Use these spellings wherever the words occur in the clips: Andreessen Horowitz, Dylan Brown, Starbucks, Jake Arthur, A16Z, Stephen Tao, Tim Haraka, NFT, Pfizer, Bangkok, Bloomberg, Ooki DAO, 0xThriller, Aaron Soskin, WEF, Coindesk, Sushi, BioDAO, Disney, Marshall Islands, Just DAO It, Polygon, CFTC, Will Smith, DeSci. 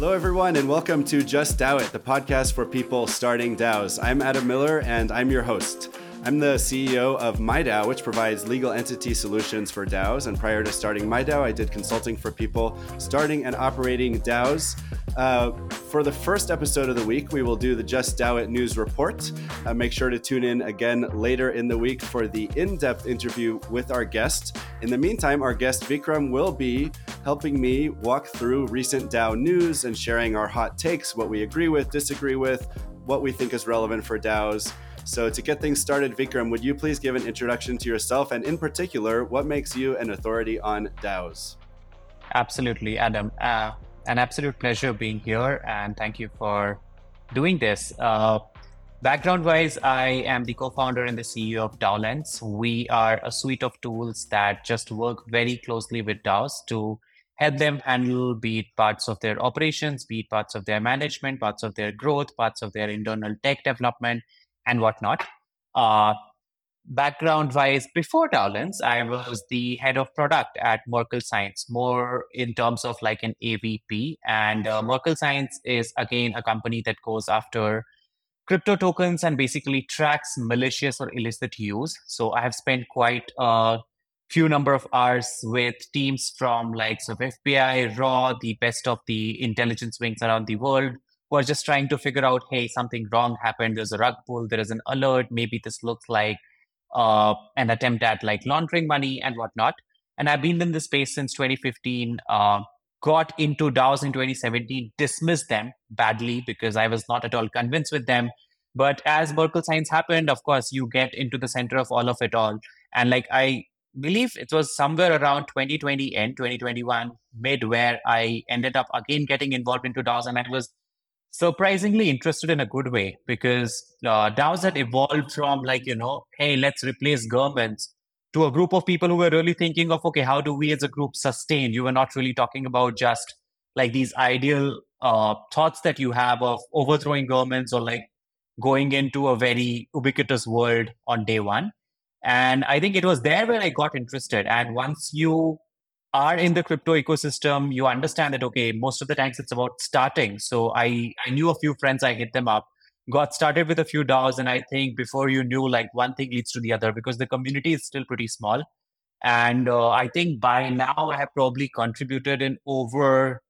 Hello, everyone, and welcome to Just DAO It, the podcast for people starting DAOs. I'm Adam Miller, and I'm your host. I'm the CEO of MyDAO, which provides legal entity solutions for DAOs. And prior to starting MyDAO, I did consulting for people starting and operating DAOs. For the first episode of the week, we will do the Just DAO It news report. Make sure to tune in again later in the week for the in-depth interview with our guest. In the meantime, our guest Vikram will be helping me walk through recent DAO news and sharing our hot takes, what we agree with, disagree with, what we think is relevant for DAOs. So to get things started, Vikram, would you please give an introduction to yourself and in particular, what makes you an authority on DAOs? Absolutely, Adam. An absolute pleasure being here and thank you for doing this. Background-wise, I am the co-founder and the CEO of DAOLens. We are a suite of tools that just work very closely with DAOs to help them handle be it parts of their operations, be it parts of their management, parts of their growth, parts of their internal tech development, and whatnot. Background-wise, before DAOLens, I was the head of product at Merkle Science, more in terms of like an AVP. And Merkle Science is, again, a company that goes after crypto tokens and basically tracks malicious or illicit use. So I have spent quite a few number of hours with teams from likes of FBI, RAW, the best of the intelligence wings around the world, who are just trying to figure out, hey, something wrong happened. There's a rug pull, there is an alert. Maybe this looks like an attempt at like laundering money and whatnot. And I've been in this space since 2015, got into DAOs in 2017, dismissed them badly because I was not at all convinced with them. But as Merkle Science happened, of course, you get into the center of all of it all. And like, I believe it was somewhere around 2020 and 2021 mid where I ended up again getting involved into DAOs, and I was surprisingly interested in a good way because DAOs had evolved from like, you know, hey, let's replace governments to a group of people who were really thinking of, okay, how do we as a group sustain? You were not really talking about just like these ideal thoughts that you have of overthrowing governments or like going into a very ubiquitous world on day one. And I think it was there where I got interested. And once you are in the crypto ecosystem, you understand that, okay, most of the times it's about starting. So I knew a few friends, I hit them up, got started with a few DAOs. And I think before you knew, like one thing leads to the other because the community is still pretty small. And I think by now I have probably contributed in over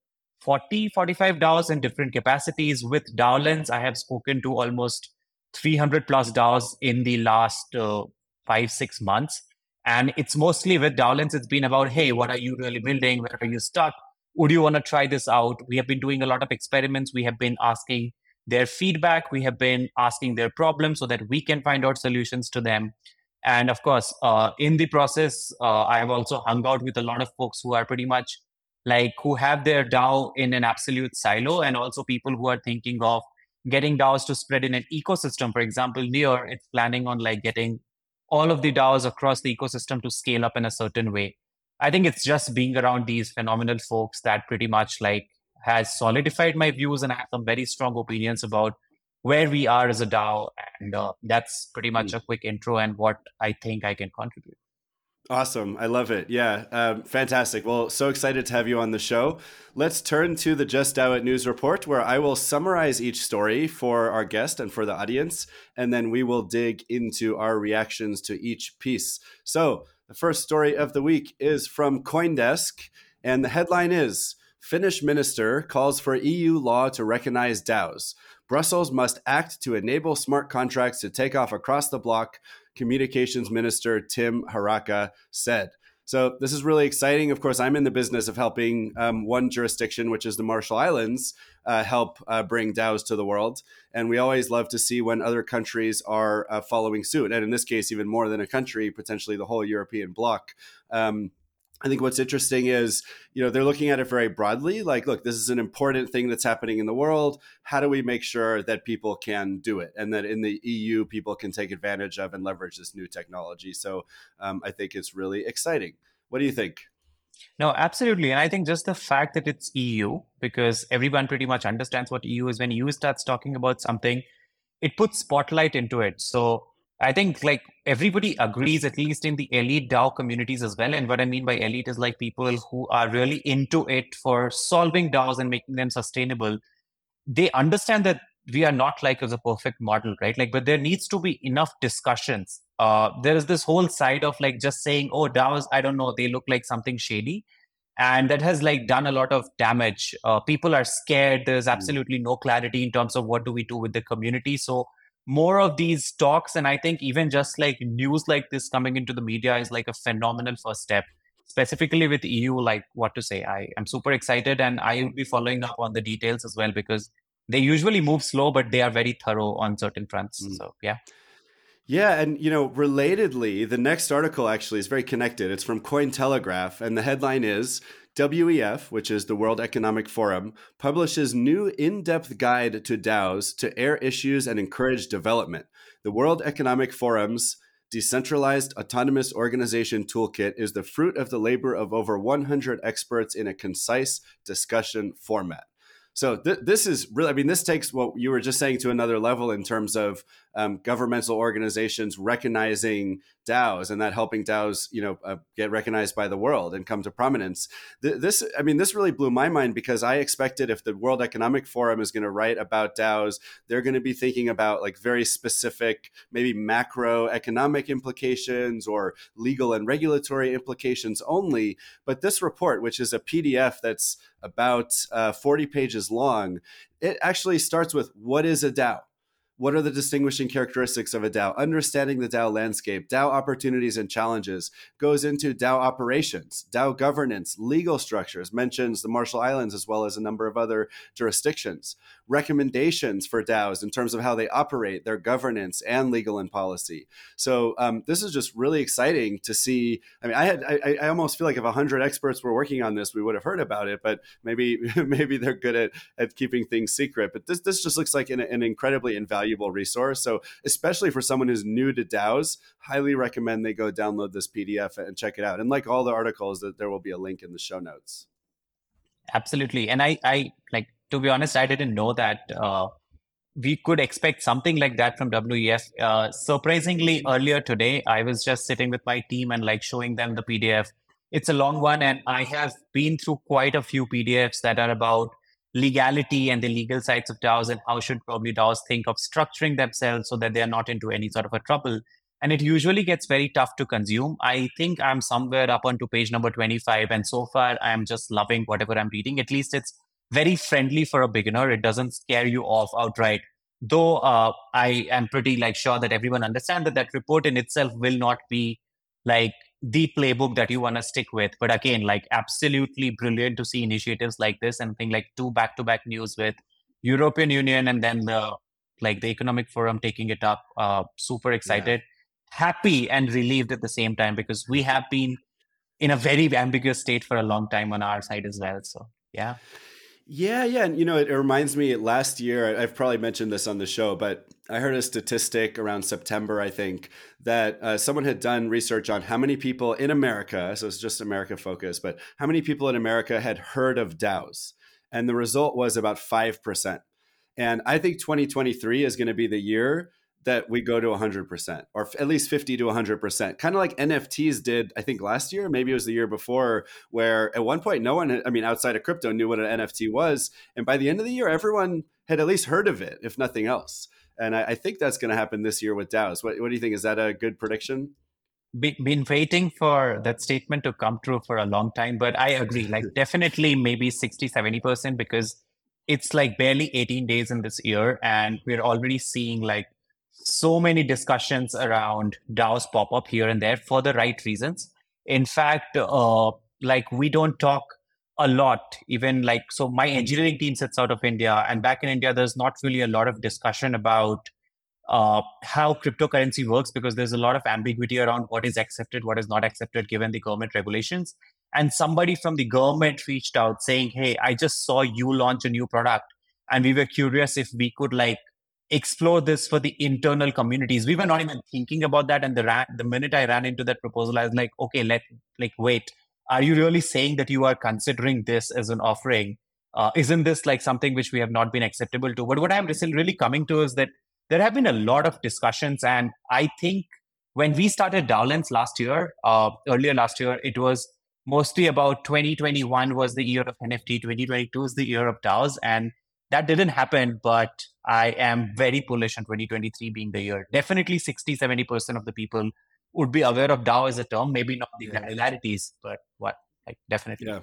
40, 45 DAOs in different capacities. With DAOLens, I have spoken to almost 300 plus DAOs in the last 5-6 months. And it's mostly with DAOLens, it's been about, hey, what are you really building? Where are you stuck? Would you want to try this out? We have been doing a lot of experiments. We have been asking their feedback. We have been asking their problems so that we can find out solutions to them. And of course, in the process, I have also hung out with a lot of folks who are pretty much like who have their DAO in an absolute silo, and also people who are thinking of getting DAOs to spread in an ecosystem. For example, Near, it's planning on like getting all of the DAOs across the ecosystem to scale up in a certain way. I think it's just being around these phenomenal folks that pretty much like has solidified my views, and I have some very strong opinions about where we are as a DAO. And that's pretty much a quick intro and what I think I can contribute. Awesome. I love it. Yeah. Fantastic. Well, so excited to have you on the show. Let's turn to the Just DAO It news report, where I will summarize each story for our guest and for the audience, and then we will dig into our reactions to each piece. So the first story of the week is from Coindesk, and the headline is, Finnish Minister calls for EU law to recognize DAOs. Brussels must act to enable smart contracts to take off across the bloc, Communications Minister Tim Haraka said. So this is really exciting. Of course, I'm in the business of helping one jurisdiction, which is the Marshall Islands, help bring DAOs to the world. And we always love to see when other countries are following suit. And in this case, even more than a country, potentially the whole European bloc. I think what's interesting is, you know, they're looking at it very broadly. Like, look, this is an important thing that's happening in the world. How do we make sure that people can do it, and that in the EU, people can take advantage of and leverage this new technology? So I think it's really exciting. What do you think? No, absolutely. And I think just the fact that it's EU, because everyone pretty much understands what EU is, when EU starts talking about something, it puts spotlight into it. So I think like everybody agrees, at least in the elite DAO communities as well. And what I mean by elite is like people who are really into it for solving DAOs and making them sustainable. They understand that we are not like as a perfect model, right? Like, but there needs to be enough discussions. There is this whole side of like just saying, oh, DAOs, I don't know, they look like something shady. And that has like done a lot of damage. People are scared. There's absolutely no clarity in terms of what do we do with the community. So more of these talks, and I think even just like news like this coming into the media is like a phenomenal first step, specifically with EU, like what to say. I'm super excited and I will be following up on the details as well, because they usually move slow, but they are very thorough on certain fronts. So, yeah. Yeah. And, you know, relatedly, the next article actually is very connected. It's from Cointelegraph. And the headline is WEF, which is the World Economic Forum, publishes new in-depth guide to DAOs to air issues and encourage development. The World Economic Forum's Decentralized Autonomous Organization Toolkit is the fruit of the labor of over 100 experts in a concise discussion format. So this is really, I mean, this takes what you were just saying to another level in terms of governmental organizations recognizing DAOs and that helping DAOs, you know, get recognized by the world and come to prominence. This, I mean, this really blew my mind because I expected if the World Economic Forum is going to write about DAOs, they're going to be thinking about like very specific, maybe macroeconomic implications or legal and regulatory implications only. But this report, which is a PDF that's about 40 pages long, it actually starts with what is a DAO? What are the distinguishing characteristics of a DAO? Understanding the DAO landscape, DAO opportunities and challenges, goes into DAO operations, DAO governance, legal structures, mentions the Marshall Islands as well as a number of other jurisdictions, recommendations for DAOs in terms of how they operate, their governance and legal and policy. So this is just really exciting to see. I mean, I almost feel like if 100 experts were working on this, we would have heard about it, but maybe they're good at keeping things secret. But this just looks like an incredibly invaluable resource. So especially for someone who's new to DAOs, highly recommend they go download this PDF and check it out. And like all the articles, that there will be a link in the show notes. Absolutely. And I like, to be honest, I didn't know that we could expect something like that from WEF. Surprisingly, earlier today, I was just sitting with my team and like showing them the PDF. It's a long one. And I have been through quite a few PDFs that are about legality and the legal sides of DAOs and how should probably DAOs think of structuring themselves so that they are not into any sort of a trouble. And it usually gets very tough to consume. I think I'm somewhere up onto page number 25. And so far, I'm just loving whatever I'm reading. At least it's very friendly for a beginner. It doesn't scare you off outright. Though I am pretty like sure that everyone understands that that report in itself will not be like the playbook that you want to stick with. But again, like absolutely brilliant to see initiatives like this and thing like two back-to-back news with European Union and then the Economic Forum taking it up. Super excited, happy and relieved at the same time because we have been in a very ambiguous state for a long time on our side as well. So, yeah. Yeah. And, you know, it reminds me last year, I've probably mentioned this on the show, but I heard a statistic around September, I think, that someone had done research on how many people in America, so it's just America focused, but how many people in America had heard of DAOs? And the result was about 5%. And I think 2023 is going to be the year that we go to 100% or at least 50 to 100%, kind of like NFTs did, I think last year, maybe it was the year before, where at one point, no one, I mean, outside of crypto knew what an NFT was. And by the end of the year, everyone had at least heard of it, if nothing else. And I think that's going to happen this year with DAOs. What do you think? Is that a good prediction? Been waiting for that statement to come true for a long time, but I agree, like definitely maybe 60, 70%, because it's like barely 18 days in this year. And we're already seeing like so many discussions around DAOs pop up here and there for the right reasons. In fact, like we don't talk a lot, even like, so my engineering team sits out of India, and back in India, there's not really a lot of discussion about how cryptocurrency works because there's a lot of ambiguity around what is accepted, what is not accepted, given the government regulations. And somebody from the government reached out saying, hey, I just saw you launch a new product. And we were curious if we could like explore this for the internal communities. We were not even thinking about that. And the minute I ran into that proposal, I was like, okay, wait, are you really saying that you are considering this as an offering? Isn't this like something which we have not been acceptable to? But what I'm really coming to is that there have been a lot of discussions. And I think when we started DAOLens last year, earlier last year, it was mostly about 2021 was the year of NFT, 2022 is the year of DAOs. And that didn't happen, but I am very bullish on 2023 being the year. Definitely 60, 70% of the people would be aware of DAO as a term, maybe not the granularities, but what, like, definitely. Yeah.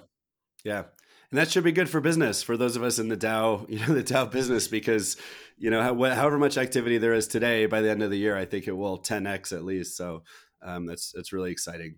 Yeah. And that should be good for business for those of us in the DAO, you know, the DAO business, because, you know, however much activity there is today, by the end of the year, I think it will 10x at least. So that's really exciting.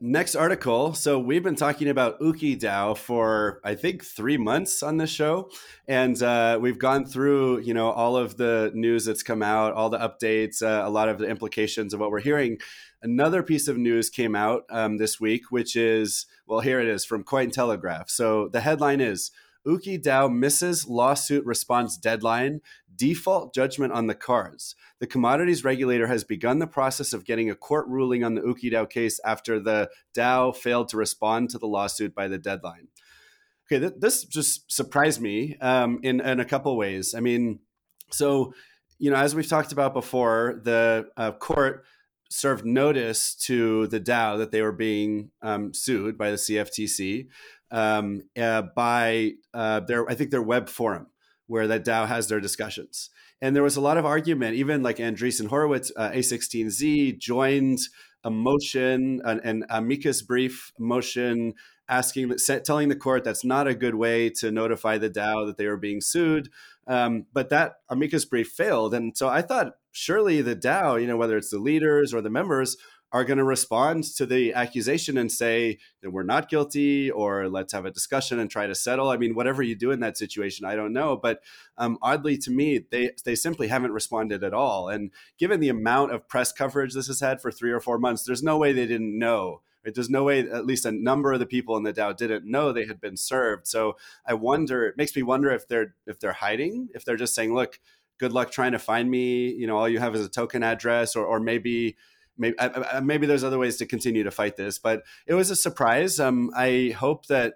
Next article. So we've been talking about Ooki DAO for, I think, 3 months on this show. And we've gone through, you know, all of the news that's come out, all the updates, a lot of the implications of what we're hearing. Another piece of news came out this week, which is, well, here it is from Cointelegraph. So the headline is, Ooki DAO misses lawsuit response deadline, default judgment on the cards. The commodities regulator has begun the process of getting a court ruling on the Ooki DAO case after the DAO failed to respond to the lawsuit by the deadline. Okay, this just surprised me in a couple ways. I mean, so, you know, as we've talked about before, the court served notice to the DAO that they were being sued by the CFTC. By their, I think their web forum where that DAO has their discussions. And there was a lot of argument, even like Andreessen Horowitz, A16Z joined a motion, an amicus brief motion asking, telling the court that's not a good way to notify the DAO that they were being sued. But that amicus brief failed. And so I thought surely the DAO, you know, whether it's the leaders or the members, are going to respond to the accusation and say that we're not guilty, or let's have a discussion and try to settle. I mean, whatever you do in that situation, I don't know. But oddly to me, they simply haven't responded at all. And given the amount of press coverage this has had for 3 or 4 months, there's no way they didn't know. Right? There's no way at least a number of the people in the DAO didn't know they had been served. So I wonder, it makes me wonder if they're hiding, if they're just saying, look, good luck trying to find me. You know, all you have is a token address, or maybe there's other ways to continue to fight this, but it was a surprise. I hope that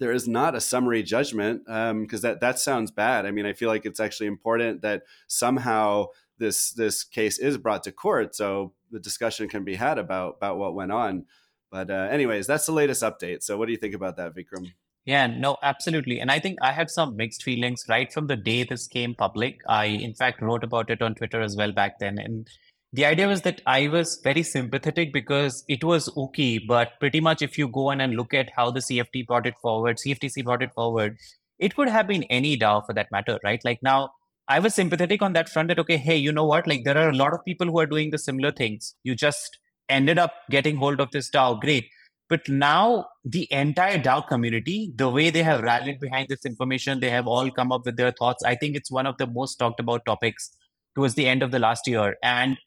there is not a summary judgment, because that sounds bad. I mean, I feel like it's actually important that somehow this case is brought to court, so the discussion can be had about what went on. But anyways, that's the latest update. So what do you think about that, Vikram? Yeah, no, absolutely. And I think I had some mixed feelings right from the day this came public. I, in fact, wrote about it on Twitter as well back then. And the idea was that I was very sympathetic because it was Ooki, but pretty much if you go in and look at how the CFTC brought it forward, it could have been any DAO for that matter, right? Like now, I was sympathetic on that front that, okay, hey, you know what? Like there are a lot of people who are doing the similar things. You just ended up getting hold of this DAO, great. But now the entire DAO community, the way they have rallied behind this information, they have all come up with their thoughts. I think it's one of the most talked about topics towards the end of the last year. And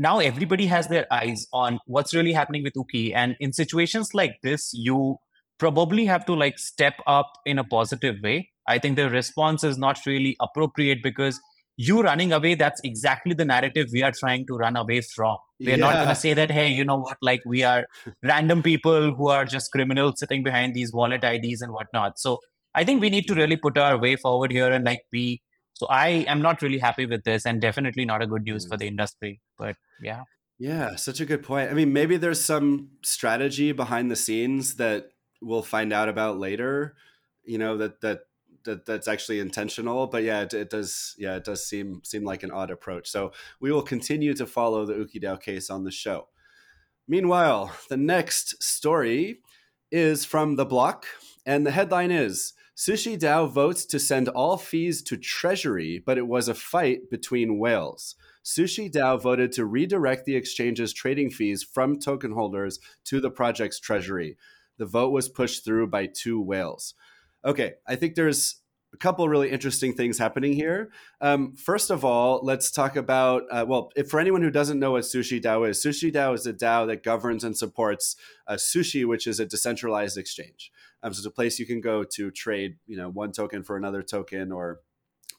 now everybody has their eyes on what's really happening with Ooki. And in situations like this, you probably have to like step up in a positive way. I think the response is not really appropriate because you running away, that's exactly the narrative we are trying to run away from. We're not going to say that, hey, you know what, like we are random people who are just criminals sitting behind these wallet IDs and whatnot. So I think we need to really put our way forward here and like be. So I am not really happy with this, and definitely not a good news for the industry, but yeah. Yeah, such a good point. I mean, maybe there's some strategy behind the scenes that we'll find out about later, you know, that's actually intentional, but yeah, it does seem like an odd approach. So we will continue to follow the Ooki DAO case on the show. Meanwhile, the next story is from The Block, and the headline is, Sushi DAO votes to send all fees to Treasury, but it was a fight between whales. Sushi DAO voted to redirect the exchange's trading fees from token holders to the project's Treasury. The vote was pushed through by two whales. Okay, I think there's a couple really interesting things happening here. First of all, let's talk about, for anyone who doesn't know what Sushi DAO is a DAO that governs and supports Sushi, which is a decentralized exchange. So it's a place you can go to trade, you know, one token for another token or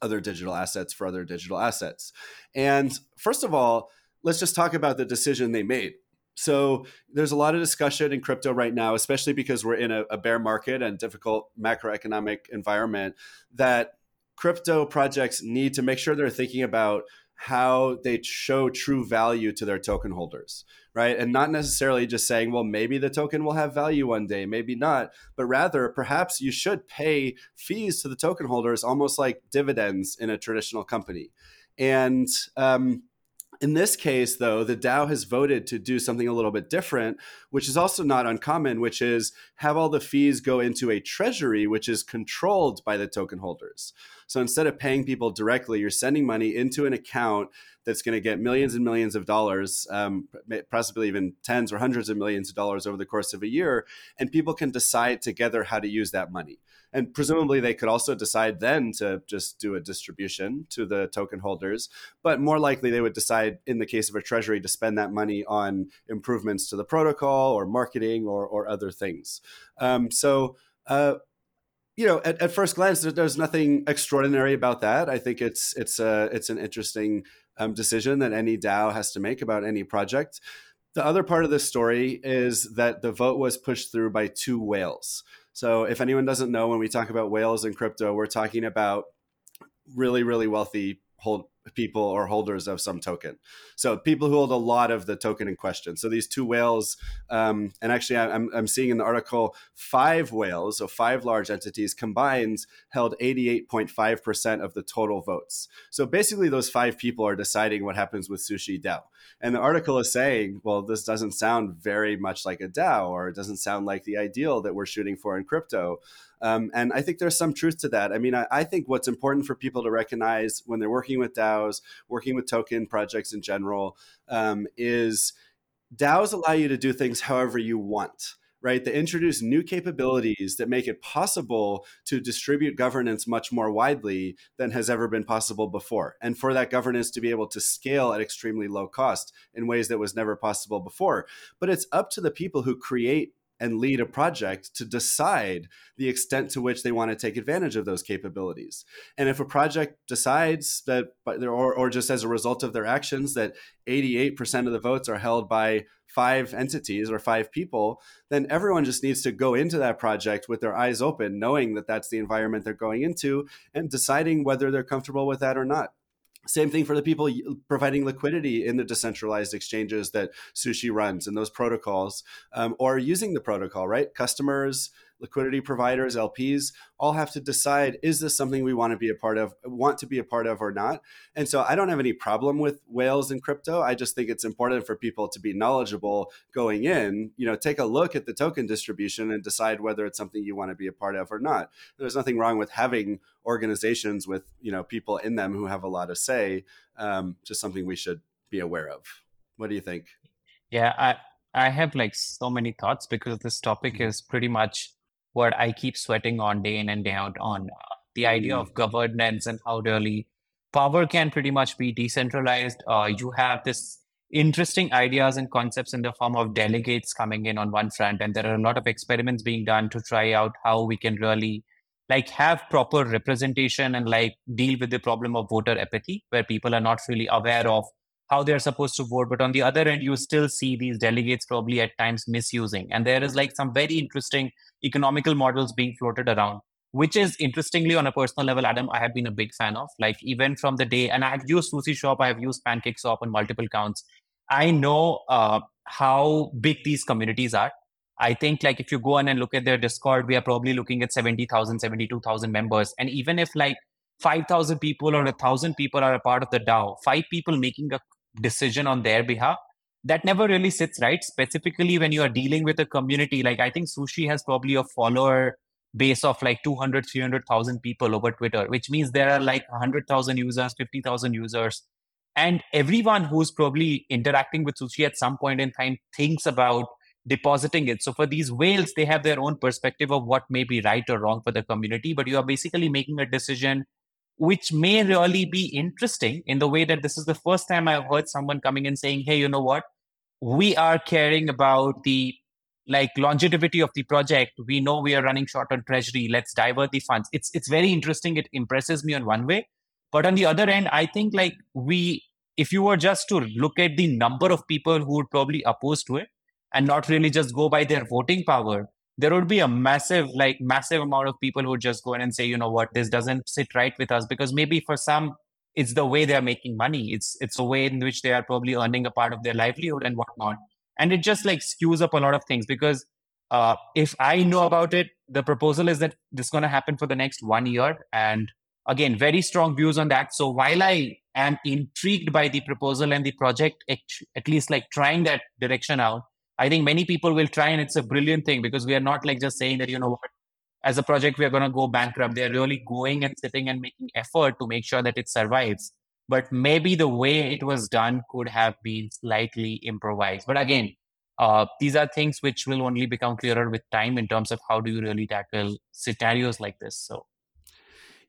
other digital assets for other digital assets. And first of all, let's just talk about the decision they made. So there's a lot of discussion in crypto right now, especially because we're in a bear market and difficult macroeconomic environment, that crypto projects need to make sure they're thinking about how they show true value to their token holders, right? And not necessarily just saying, well, maybe the token will have value one day, maybe not, but rather perhaps you should pay fees to the token holders, almost like dividends in a traditional company. And in this case, though, the DAO has voted to do something a little bit different, which is also not uncommon, which is have all the fees go into a treasury, which is controlled by the token holders. So instead of paying people directly, you're sending money into an account that's going to get millions and millions of dollars, possibly even tens or hundreds of millions of dollars over the course of a year. And people can decide together how to use that money. And presumably they could also decide then to just do a distribution to the token holders. But more likely they would decide in the case of a treasury to spend that money on improvements to the protocol or marketing or other things. You know, at first glance, there's nothing extraordinary about that. I think it's an interesting decision that any DAO has to make about any project. The other part of this story is that the vote was pushed through by two whales. So if anyone doesn't know, when we talk about whales in crypto, we're talking about really, really wealthy people or holders of some token. So people who hold a lot of the token in question. So these two whales, and actually I'm seeing in the article, five whales, so five large entities combined held 88.5% of the total votes. So basically those five people are deciding what happens with Sushi DAO. And the article is saying, well, this doesn't sound very much like a DAO, or it doesn't sound like the ideal that we're shooting for in crypto. And I think there's some truth to that. I mean, I think what's important for people to recognize when they're working with DAOs, working with token projects in general, is DAOs allow you to do things however you want, right? They introduce new capabilities that make it possible to distribute governance much more widely than has ever been possible before. And for that governance to be able to scale at extremely low cost in ways that was never possible before. But it's up to the people who create and lead a project to decide the extent to which they want to take advantage of those capabilities. And if a project decides that, or just as a result of their actions, that 88% of the votes are held by five entities or five people, then everyone just needs to go into that project with their eyes open, knowing that that's the environment they're going into and deciding whether they're comfortable with that or not. Same thing for the people providing liquidity in the decentralized exchanges that Sushi runs and those protocols, or using the protocol, right? Customers, liquidity providers, LPs, all have to decide, is this something we want to be a part of or not? And so I don't have any problem with whales in crypto. I just think it's important for people to be knowledgeable going in, you know, take a look at the token distribution and decide whether it's something you want to be a part of or not. There's nothing wrong with having organizations with, you know, people in them who have a lot of say, just something we should be aware of. What do you think? Yeah, I have like so many thoughts because this topic is pretty much what I keep sweating on day in and day out on the idea of governance and how really power can pretty much be decentralized. You have this interesting ideas and concepts in the form of delegates coming in on one front, and there are a lot of experiments being done to try out how we can really like have proper representation and like deal with the problem of voter apathy, where people are not really aware of how they're supposed to vote. But on the other end, you still see these delegates probably at times misusing. And there is like some very interesting economical models being floated around, which is interestingly on a personal level, Adam, I have been a big fan of. Like even from the day, and I have used Sushi Shop, I have used Pancake Shop on multiple counts. I know how big these communities are. I think like if you go on and look at their Discord, we are probably looking at 70,000, 72,000 members. And even if like 5,000 people or 1,000 people are a part of the DAO, five people making a decision on their behalf, that never really sits right, specifically when you are dealing with a community. Like I think Sushi has probably a follower base of like 200, 300,000 people over Twitter, which means there are like 100,000 users, 50,000 users. And everyone who's probably interacting with Sushi at some point in time thinks about depositing it. So for these whales, they have their own perspective of what may be right or wrong for the community, but you are basically making a decision which may really be interesting in the way that this is the first time I've heard someone coming in saying, hey, you know what? We are caring about the like longevity of the project. We know we are running short on treasury. Let's divert the funds. It's very interesting. It impresses me on one way. But on the other end, I think like if you were just to look at the number of people who would probably oppose to it and not really just go by their voting power, there would be a massive amount of people who just go in and say, you know what, this doesn't sit right with us, because maybe for some, it's the way they're making money. It's a way in which they are probably earning a part of their livelihood and whatnot. And it just like skews up a lot of things, because if I know about it, the proposal is that this is going to happen for the next 1 year. And again, very strong views on that. So while I am intrigued by the proposal and the project, at least like trying that direction out, I think many people will try, and it's a brilliant thing, because we are not like just saying that, you know what, as a project, we are going to go bankrupt. They're really going and sitting and making effort to make sure that it survives. But maybe the way it was done could have been slightly improvised. But again, these are things which will only become clearer with time in terms of how do you really tackle scenarios like this. So,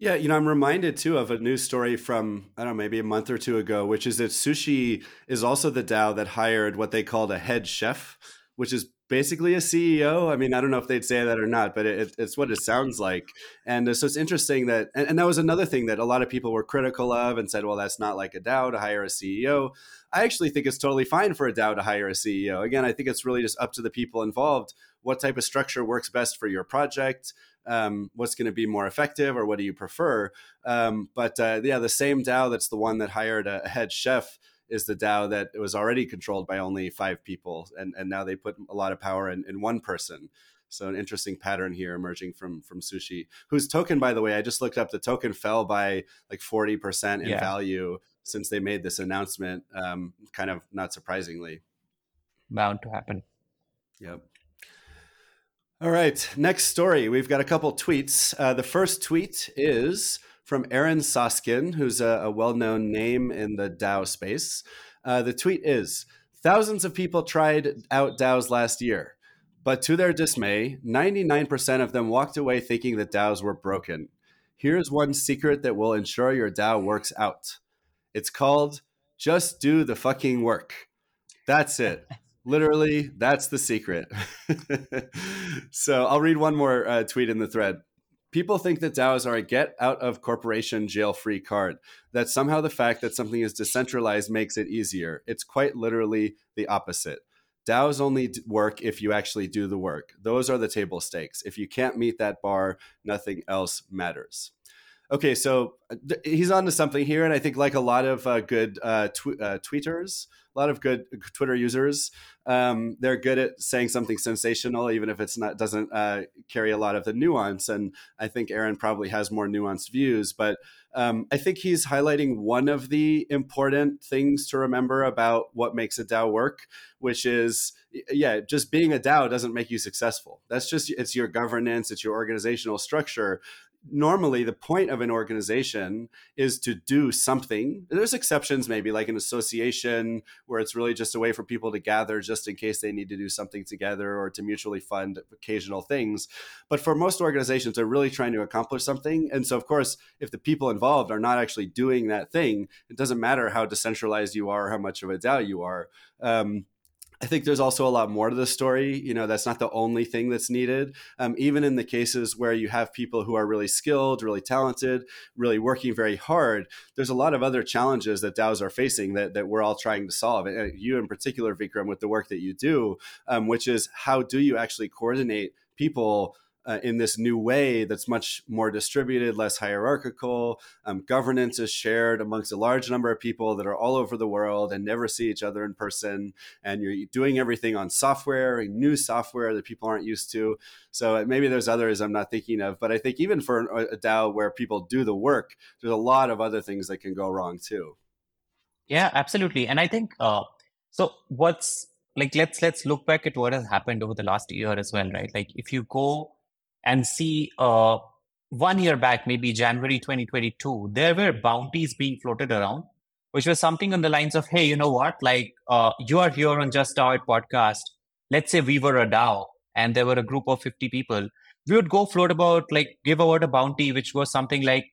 yeah, you know, I'm reminded too of a news story from, I don't know, maybe a month or two ago, which is that Sushi is also the DAO that hired what they called a head chef, which is basically a CEO. I mean, I don't know if they'd say that or not, but it's what it sounds like. And so it's interesting that, and that was another thing that a lot of people were critical of and said, well, that's not like a DAO to hire a CEO. I actually think it's totally fine for a DAO to hire a CEO. Again, I think it's really just up to the people involved. What type of structure works best for your project? What's going to be more effective, or what do you prefer? The same DAO that's the one that hired a head chef is the DAO that was already controlled by only 5 people. And now they put a lot of power in one person. So an interesting pattern here emerging from Sushi, whose token, by the way, I just looked up, the token fell by like 40% in value since they made this announcement, kind of not surprisingly. Bound to happen. Yep. All right, next story. We've got a couple tweets. The first tweet is from Aaron Soskin, who's a well-known name in the DAO space. The tweet is, thousands of people tried out DAOs last year, but to their dismay, 99% of them walked away thinking that DAOs were broken. Here's one secret that will ensure your DAO works out. It's called, just do the fucking work. That's it. Literally, that's the secret. So I'll read one more tweet in the thread. People think that DAOs are a get out of corporation jail free card, that somehow the fact that something is decentralized makes it easier. It's quite literally the opposite. DAOs only work if you actually do the work. Those are the table stakes. If you can't meet that bar, nothing else matters. Okay, so he's onto something here, and I think like a lot of good tweeters, a lot of good Twitter users, they're good at saying something sensational, even if it's not doesn't carry a lot of the nuance. And I think Aaron probably has more nuanced views, but I think he's highlighting one of the important things to remember about what makes a DAO work, which is, just being a DAO doesn't make you successful. That's just, it's your governance, it's your organizational structure. Normally, the point of an organization is to do something. There's exceptions, maybe like an association where it's really just a way for people to gather just in case they need to do something together or to mutually fund occasional things. But for most organizations, they're really trying to accomplish something. And so, of course, if the people involved are not actually doing that thing, it doesn't matter how decentralized you are, or how much of a DAO you are. I think there's also a lot more to the story. You know, that's not the only thing that's needed. Even in the cases where you have people who are really skilled, really talented, really working very hard, there's a lot of other challenges that DAOs are facing that we're all trying to solve. And you in particular, Vikram, with the work that you do, which is how do you actually coordinate people in this new way that's much more distributed, less hierarchical. Governance is shared amongst a large number of people that are all over the world and never see each other in person. And you're doing everything on software, new software that people aren't used to. So maybe there's others I'm not thinking of, but I think even for a DAO where people do the work, there's a lot of other things that can go wrong too. Yeah, absolutely. And I think, so what's like, let's look back at what has happened over the last year as well, right? Like if you go and see 1 year back, maybe January 2022, there were bounties being floated around, which was something on the lines of, hey, you know what, like you are here on Just DAO It podcast. Let's say we were a DAO and there were a group of 50 people. We would go float about, like give out a bounty, which was something like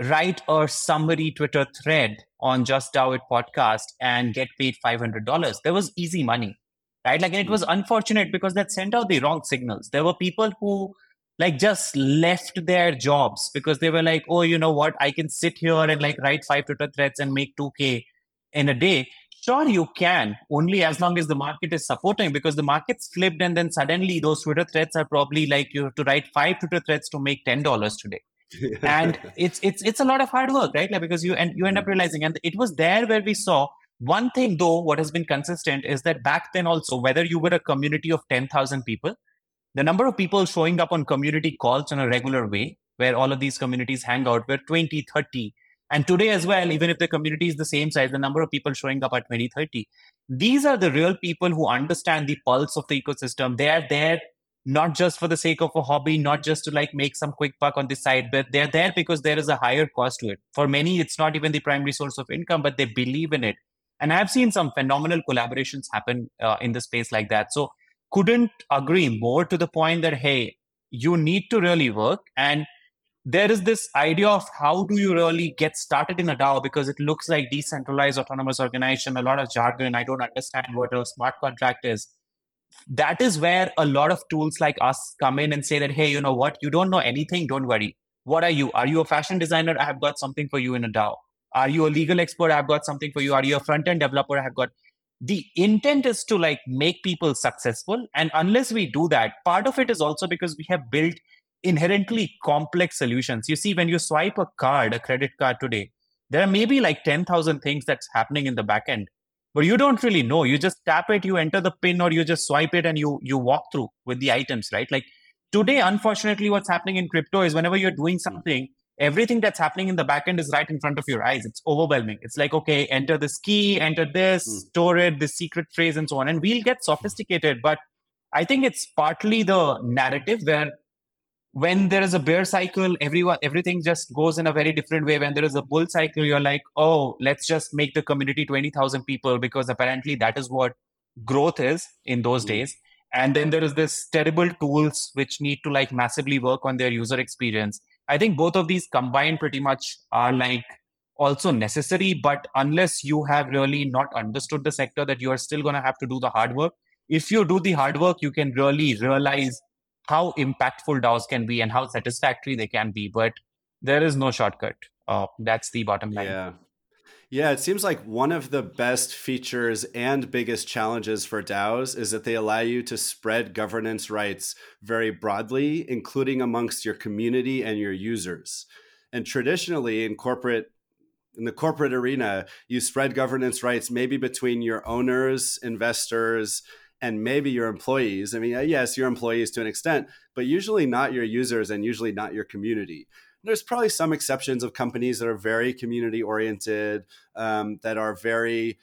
write a summary Twitter thread on Just DAO It podcast and get paid $500. There was easy money, right? Like, and it was unfortunate because that sent out the wrong signals. There were people who like just left their jobs because they were like, oh, you know what? I can sit here and like write 5 Twitter threads and make $2,000 in a day. Sure, you can, only as long as the market is supporting, because the market's flipped and then suddenly those Twitter threads are probably like you have to write 5 Twitter threads to make $10 today. And it's a lot of hard work, right? Like, because you end up realizing, and it was there where we saw one thing though, what has been consistent is that back then also, whether you were a community of 10,000 people, the number of people showing up on community calls in a regular way, where all of these communities hang out, were 20, 30. And today as well, even if the community is the same size, the number of people showing up at 20, 30. These are the real people who understand the pulse of the ecosystem. They are there not just for the sake of a hobby, not just to like make some quick buck on the side, but they're there because there is a higher cost to it. For many, it's not even the primary source of income, but they believe in it. And I've seen some phenomenal collaborations happen in the space like that. So couldn't agree more to the point that, hey, you need to really work. And there is this idea of how do you really get started in a DAO, because it looks like decentralized autonomous organization, a lot of jargon. I don't understand what a smart contract is. That is where a lot of tools like us come in and say that, hey, you know what? You don't know anything. Don't worry. What are you? Are you a fashion designer? I've got something for you in a DAO. Are you a legal expert? I've got something for you. Are you a front-end developer? I've got... The intent is to like make people successful. And unless we do that, part of it is also because we have built inherently complex solutions. You see, when you swipe a card, a credit card today, there are maybe like 10,000 things that's happening in the back end. But you don't really know. You just tap it, you enter the pin, or you just swipe it and you walk through with the items, right? Like today, unfortunately, what's happening in crypto is whenever you're doing something, everything that's happening in the backend is right in front of your eyes. It's overwhelming. It's like, okay, enter this key, enter this, store it, this secret phrase and so on. And we'll get sophisticated. But I think it's partly the narrative where when there is a bear cycle, everything just goes in a very different way. When there is a bull cycle, you're like, oh, let's just make the community 20,000 people, because apparently that is what growth is in those days. And then there is this terrible tools which need to like massively work on their user experience. I think both of these combined pretty much are like also necessary, but unless you have really not understood the sector, that you are still going to have to do the hard work. If you do the hard work, you can really realize how impactful DAOs can be and how satisfactory they can be, but there is no shortcut. That's the bottom line. Yeah, it seems like one of the best features and biggest challenges for DAOs is that they allow you to spread governance rights very broadly, including amongst your community and your users. And traditionally in the corporate arena, you spread governance rights maybe between your owners, investors, and maybe your employees. I mean, yes, your employees to an extent, but usually not your users and usually not your community. There's probably some exceptions of companies that are very community oriented, that are very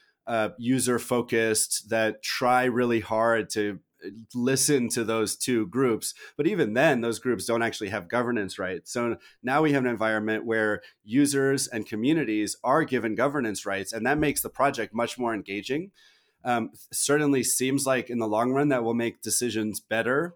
user focused, that try really hard to listen to those two groups. But even then, those groups don't actually have governance rights. So now we have an environment where users and communities are given governance rights, and that makes the project much more engaging. Certainly seems like in the long run that will make decisions better,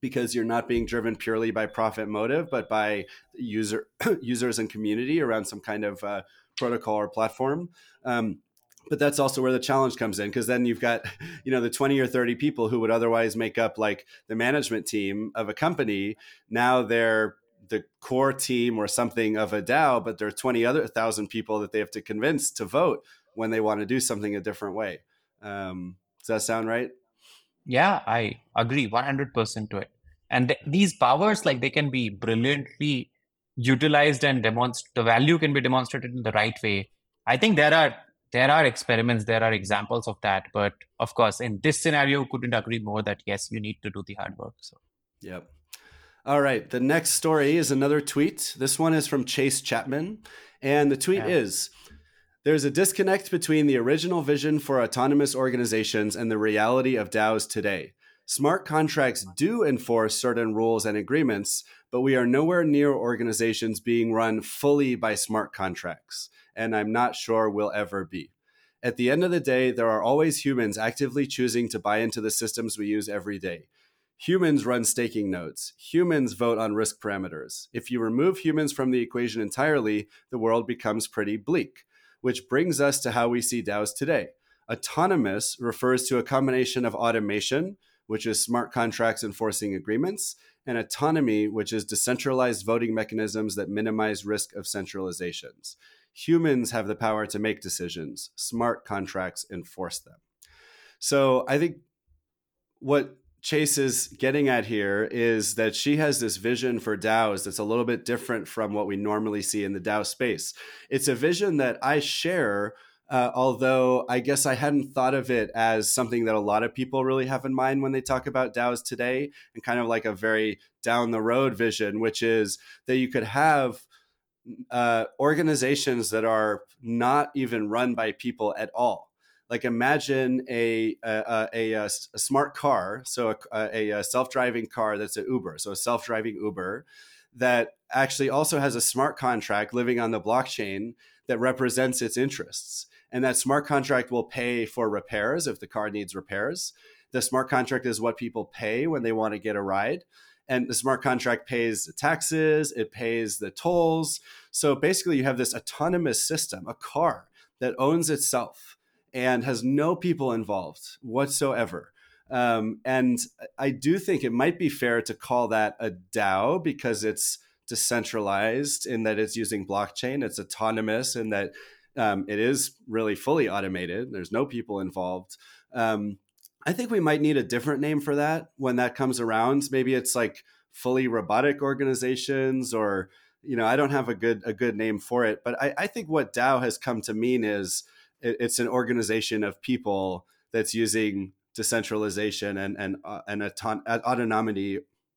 because you're not being driven purely by profit motive, but by users and community around some kind of protocol or platform. But that's also where the challenge comes in, because then you've got, the 20 or 30 people who would otherwise make up like the management team of a company. Now they're the core team or something of a DAO, but there are 20,000 people that they have to convince to vote when they want to do something a different way. Does that sound right? Yeah, I agree 100% to it. And these powers, like they can be brilliantly utilized and the value can be demonstrated in the right way. I think there are experiments, there are examples of that. But of course, in this scenario, couldn't agree more that yes, you need to do the hard work. So, yep. All right. The next story is another tweet. This one is from Chase Chapman. And the tweet is... There's a disconnect between the original vision for autonomous organizations and the reality of DAOs today. Smart contracts do enforce certain rules and agreements, but we are nowhere near organizations being run fully by smart contracts, and I'm not sure we'll ever be. At the end of the day, there are always humans actively choosing to buy into the systems we use every day. Humans run staking nodes. Humans vote on risk parameters. If you remove humans from the equation entirely, the world becomes pretty bleak. Which brings us to how we see DAOs today. Autonomous refers to a combination of automation, which is smart contracts enforcing agreements, and autonomy, which is decentralized voting mechanisms that minimize risk of centralizations. humans have the power to make decisions. Smart contracts enforce them. So I think what Chase is getting at here is that she has this vision for DAOs that's a little bit different from what we normally see in the DAO space. It's a vision that I share, although I guess I hadn't thought of it as something that a lot of people really have in mind when they talk about DAOs today, and kind of like a very down the road vision, which is that you could have organizations that are not even run by people at all. Like imagine a smart car, so a self-driving car that's an Uber, so a self-driving Uber that actually also has a smart contract living on the blockchain that represents its interests. And that smart contract will pay for repairs if the car needs repairs. The smart contract is what people pay when they want to get a ride. And the smart contract pays the taxes, it pays the tolls. So basically you have this autonomous system, a car that owns itself and has no people involved whatsoever. And I do think it might be fair to call that a DAO because it's decentralized in that it's using blockchain, it's autonomous in that it is really fully automated, there's no people involved. I think we might need a different name for that when that comes around. Maybe it's like fully robotic organizations or, you know, I don't have a good name for it, but I think what DAO has come to mean is it's an organization of people that's using decentralization and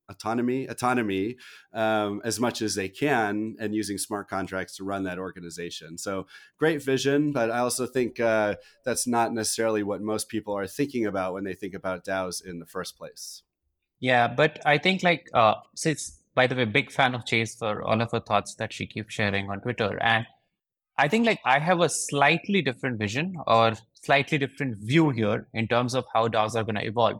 autonomy as much as they can, and using smart contracts to run that organization. So great vision, but I also think that's not necessarily what most people are thinking about when they think about DAOs in the first place. Yeah, but I think like since, by the way, big fan of Chase for all of her thoughts that she keeps sharing on Twitter, and I think like I have a slightly different vision or slightly different view here in terms of how DAOs are going to evolve.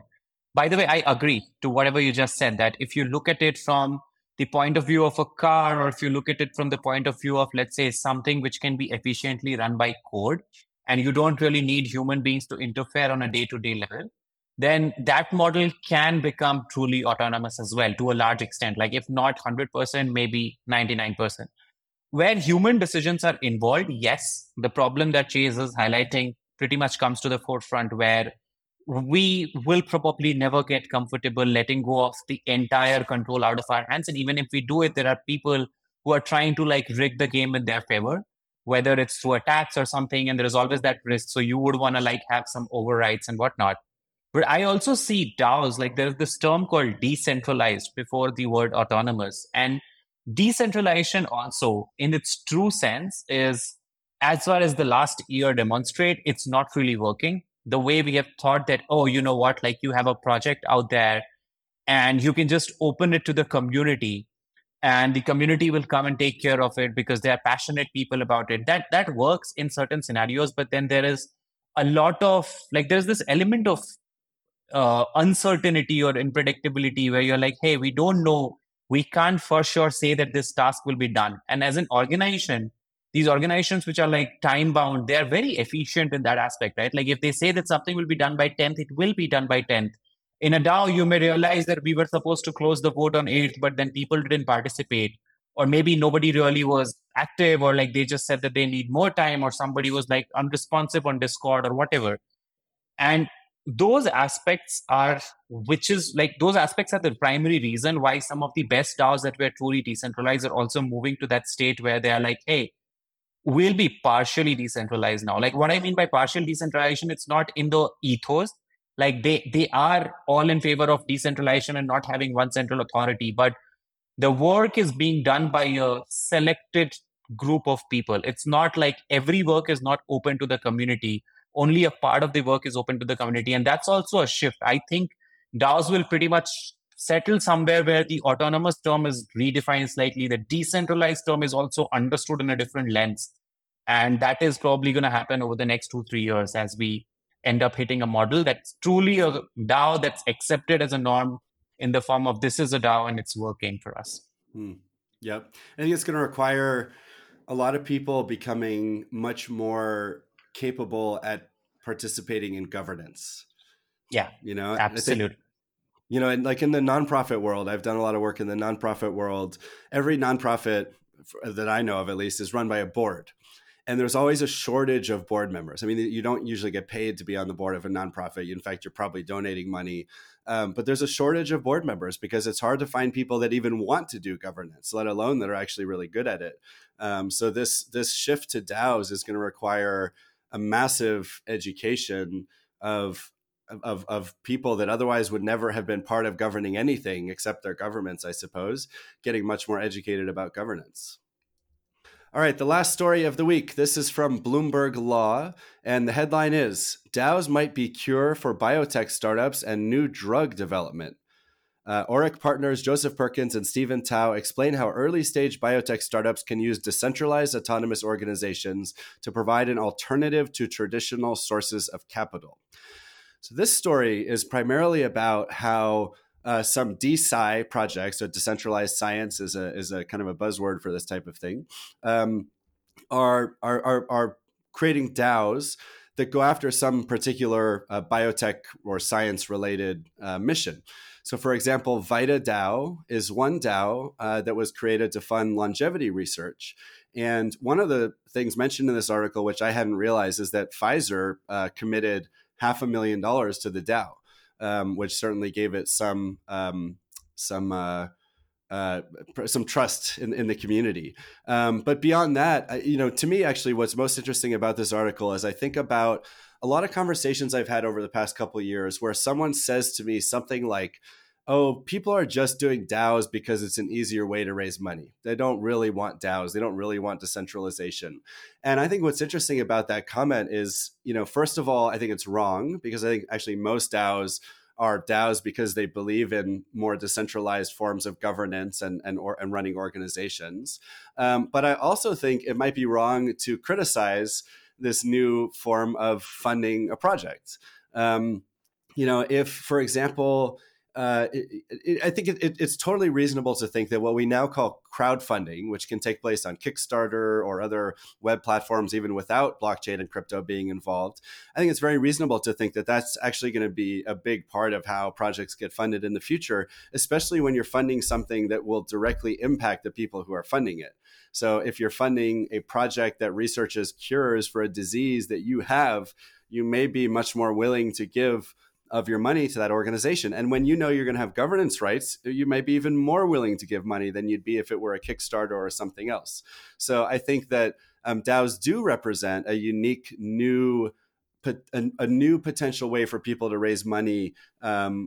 By the way, I agree to whatever you just said, that if you look at it from the point of view of a car, or if you look at it from the point of view of, let's say, something which can be efficiently run by code, and you don't really need human beings to interfere on a day-to-day level, then that model can become truly autonomous as well to a large extent. Like if not 100%, maybe 99%. Where human decisions are involved, yes, the problem that Chase is highlighting pretty much comes to the forefront, where we will probably never get comfortable letting go of the entire control out of our hands. And even if we do it, there are people who are trying to like rig the game in their favor, whether it's through attacks or something, and there is always that risk. So you would want to like have some overrides and whatnot. But I also see DAOs, like there's this term called decentralized before the word autonomous. And decentralization also, in its true sense, is, as far as the last year demonstrate, it's not really working. The way we have thought that, oh, you know what, like you have a project out there and you can just open it to the community and the community will come and take care of it because they are passionate people about it. That works in certain scenarios, but then there is a lot of, like there's this element of uncertainty or unpredictability where you're like, hey, we don't know. We can't for sure say that this task will be done. And as an organization, these organizations which are like time-bound, they're very efficient in that aspect, right? Like if they say that something will be done by 10th, it will be done by 10th. In a DAO, you may realize that we were supposed to close the vote on 8th, but then people didn't participate. Or maybe nobody really was active, or like they just said that they need more time, or somebody was like unresponsive on Discord or whatever. And those aspects are the primary reason why some of the best DAOs that were truly decentralized are also moving to that state where they are like, hey, we'll be partially decentralized now. Like what I mean by partial decentralization, it's not in the ethos. Like they are all in favor of decentralization and not having one central authority, but the work is being done by a selected group of people. It's not like every work is not open to the community. Only a part of the work is open to the community. And that's also a shift. I think DAOs will pretty much settle somewhere where the autonomous term is redefined slightly. The decentralized term is also understood in a different lens. And that is probably going to happen over the next 2-3 years as we end up hitting a model that's truly a DAO that's accepted as a norm in the form of this is a DAO and it's working for us. Yep. I think it's going to require a lot of people becoming much more capable at participating in governance. Yeah, you know, absolutely. Think, you know, and like in the nonprofit world, I've done a lot of work in the nonprofit world. Every nonprofit that I know of, at least, is run by a board. And there's always a shortage of board members. I mean, you don't usually get paid to be on the board of a nonprofit. In fact, you're probably donating money. But there's a shortage of board members because it's hard to find people that even want to do governance, let alone that are actually really good at it. So this shift to DAOs is going to require a massive education of people that otherwise would never have been part of governing anything except their governments, I suppose, getting much more educated about governance. All right, the last story of the week. This is from Bloomberg Law, and the headline is, DAOs might be cure for biotech startups and new drug development. OREC partners Joseph Perkins and Stephen Tao explain how early-stage biotech startups can use decentralized autonomous organizations to provide an alternative to traditional sources of capital. So this story is primarily about how some DSci projects, so decentralized science is a kind of a buzzword for this type of thing, are creating DAOs that go after some particular biotech or science-related mission. So, for example, VitaDAO is one DAO that was created to fund longevity research. And one of the things mentioned in this article, which I hadn't realized, is that Pfizer committed $500,000 to the DAO. Which certainly gave it some trust in the community. But beyond that, to me, actually, what's most interesting about this article is I think about a lot of conversations I've had over the past couple of years where someone says to me something like, "Oh, people are just doing DAOs because it's an easier way to raise money. They don't really want DAOs. They don't really want decentralization." And I think what's interesting about that comment is, first of all, I think it's wrong, because I think actually most DAOs are DAOs because they believe in more decentralized forms of governance and running organizations. But I also think it might be wrong to criticize this new form of funding a project. If, for example, I think it's totally reasonable to think that what we now call crowdfunding, which can take place on Kickstarter or other web platforms, even without blockchain and crypto being involved, I think it's very reasonable to think that that's actually going to be a big part of how projects get funded in the future, especially when you're funding something that will directly impact the people who are funding it. So if you're funding a project that researches cures for a disease that you have, you may be much more willing to give of your money to that organization. And when you know you're going to have governance rights, you might be even more willing to give money than you'd be if it were a Kickstarter or something else. So I think that DAOs do represent a unique new potential way for people to raise money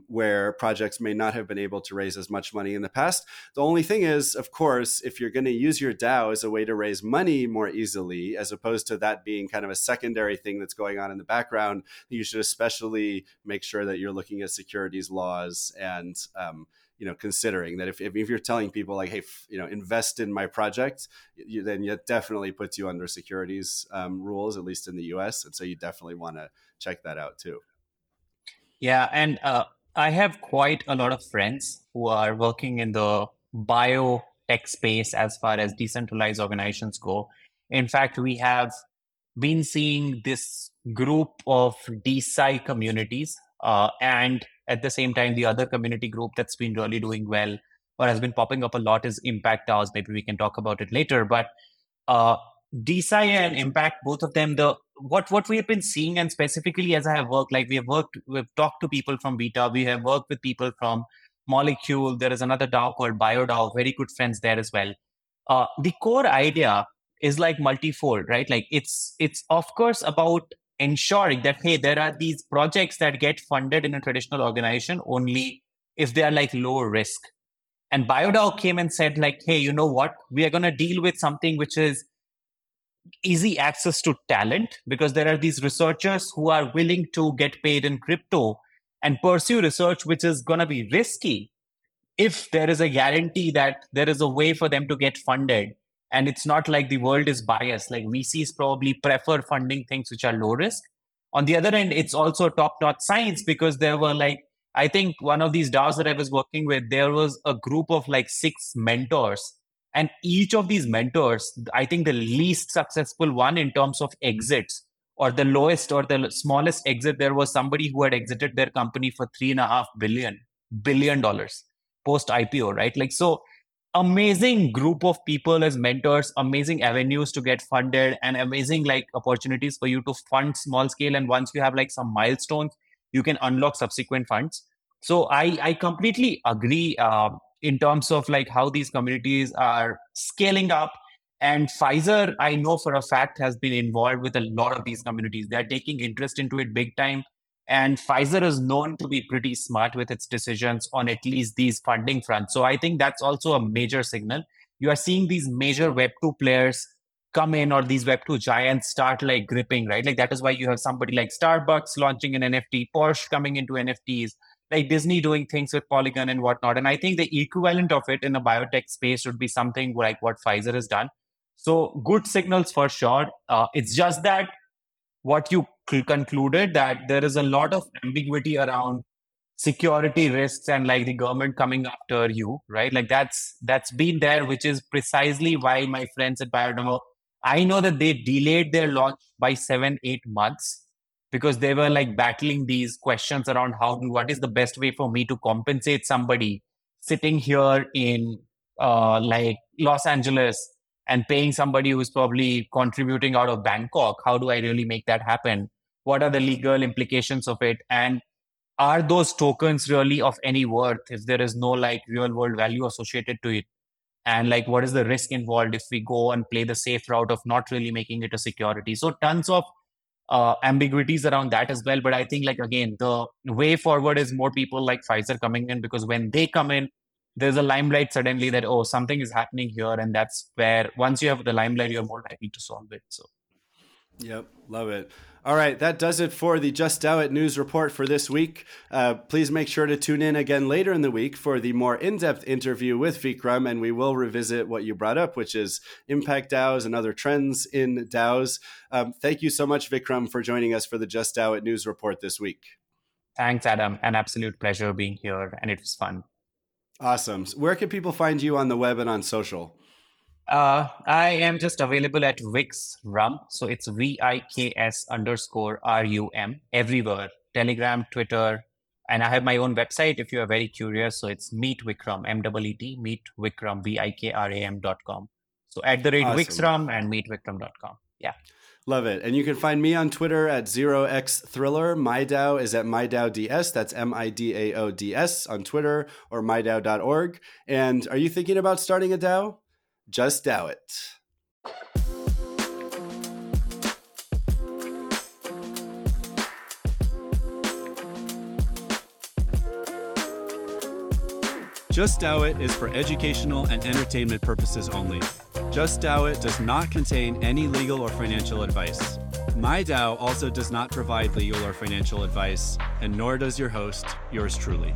where projects may not have been able to raise as much money in the past. The only thing is, of course, if you're going to use your DAO as a way to raise money more easily, as opposed to that being kind of a secondary thing that's going on in the background, you should especially make sure that you're looking at securities laws and considering that if you're telling people like, hey, invest in my project, then it definitely puts you under securities rules, at least in the US. And so you definitely want to check that out too. Yeah. And I have quite a lot of friends who are working in the biotech space as far as decentralized organizations go. In fact, we have been seeing this group of DeSci communities and at the same time, the other community group that's been really doing well or has been popping up a lot is Impact DAOs. Maybe we can talk about it later. But DeSci and Impact, both of them, what we have been seeing, and specifically as I have worked, we've talked to people from Vita, we have worked with people from Molecule. There is another DAO called BioDAO, very good friends there as well. The core idea is multifold, right? It's of course about ensuring that, hey, there are these projects that get funded in a traditional organization only if they are low risk. And BioDAO came and said, hey, you know what? We are going to deal with something which is easy access to talent, because there are these researchers who are willing to get paid in crypto and pursue research which is going to be risky if there is a guarantee that there is a way for them to get funded. And it's not like the world is biased. VCs probably prefer funding things which are low risk. On the other end, it's also top-notch science, because there were I think one of these DAOs that I was working with, there was a group of 6 mentors. And each of these mentors, I think the least successful one in terms of exits, or the lowest or the smallest exit, there was somebody who had exited their company for $3.5 billion post IPO, right? So amazing group of people as mentors, amazing avenues to get funded, and amazing like opportunities for you to fund small scale. And once you have like some milestones, you can unlock subsequent funds. So I completely agree in terms of like how these communities are scaling up. And Pfizer, I know for a fact, has been involved with a lot of these communities. They're taking interest into it big time. And Pfizer is known to be pretty smart with its decisions on at least these funding fronts. So I think that's also a major signal. You are seeing these major Web2 players come in, or these Web2 giants start like gripping, right? Like that is why you have somebody like Starbucks launching an NFT, Porsche coming into NFTs, like Disney doing things with Polygon and whatnot. And I think the equivalent of it in the biotech space would be something like what Pfizer has done. So good signals for sure. It's just that what you concluded, that there is a lot of ambiguity around security risks and like the government coming after you, right? Like that's been there, which is precisely why my friends at BioDAO, I know that they delayed their launch by 7-8 months because they were like battling these questions around what is the best way for me to compensate somebody sitting here in like Los Angeles and paying somebody who's probably contributing out of Bangkok. How do I really make that happen? What are the legal implications of it? And are those tokens really of any worth if there is no like real world value associated to it? And like, what is the risk involved if we go and play the safe route of not really making it a security? So tons of ambiguities around that as well. But I think like, again, the way forward is more people like Pfizer coming in, because when they come in, there's a limelight suddenly that, oh, something is happening here. And that's where once you have the limelight, you're more likely to solve it. So, yep, love it. All right, that does it for the Just DAO It news report for this week. Please make sure to tune in again later in the week for the more in-depth interview with Vikram, and we will revisit what you brought up, which is impact DAOs and other trends in DAOs. Thank you so much, Vikram, for joining us for the Just DAO It news report this week. Thanks, Adam. An absolute pleasure being here, and it was fun. Awesome. Where can people find you on the web and on social? I am just available at Vixrum. So it's VIKS_RUM everywhere. Telegram, Twitter, and I have my own website if you are very curious. So it's Meet Vikram, MEET, Meet Vikram, VIKRAM.com. So @ awesome. Vixrum and meetvikram.com. Yeah. Love it. And you can find me on Twitter at 0xThriller. MyDAO is at MyDAODS. That's MIDAODS on Twitter, or MyDAO.org. And are you thinking about starting a DAO? Just DAO it. Just DAO It is for educational and entertainment purposes only. Just DAO It does not contain any legal or financial advice. MyDAO also does not provide legal or financial advice, and nor does your host, yours truly.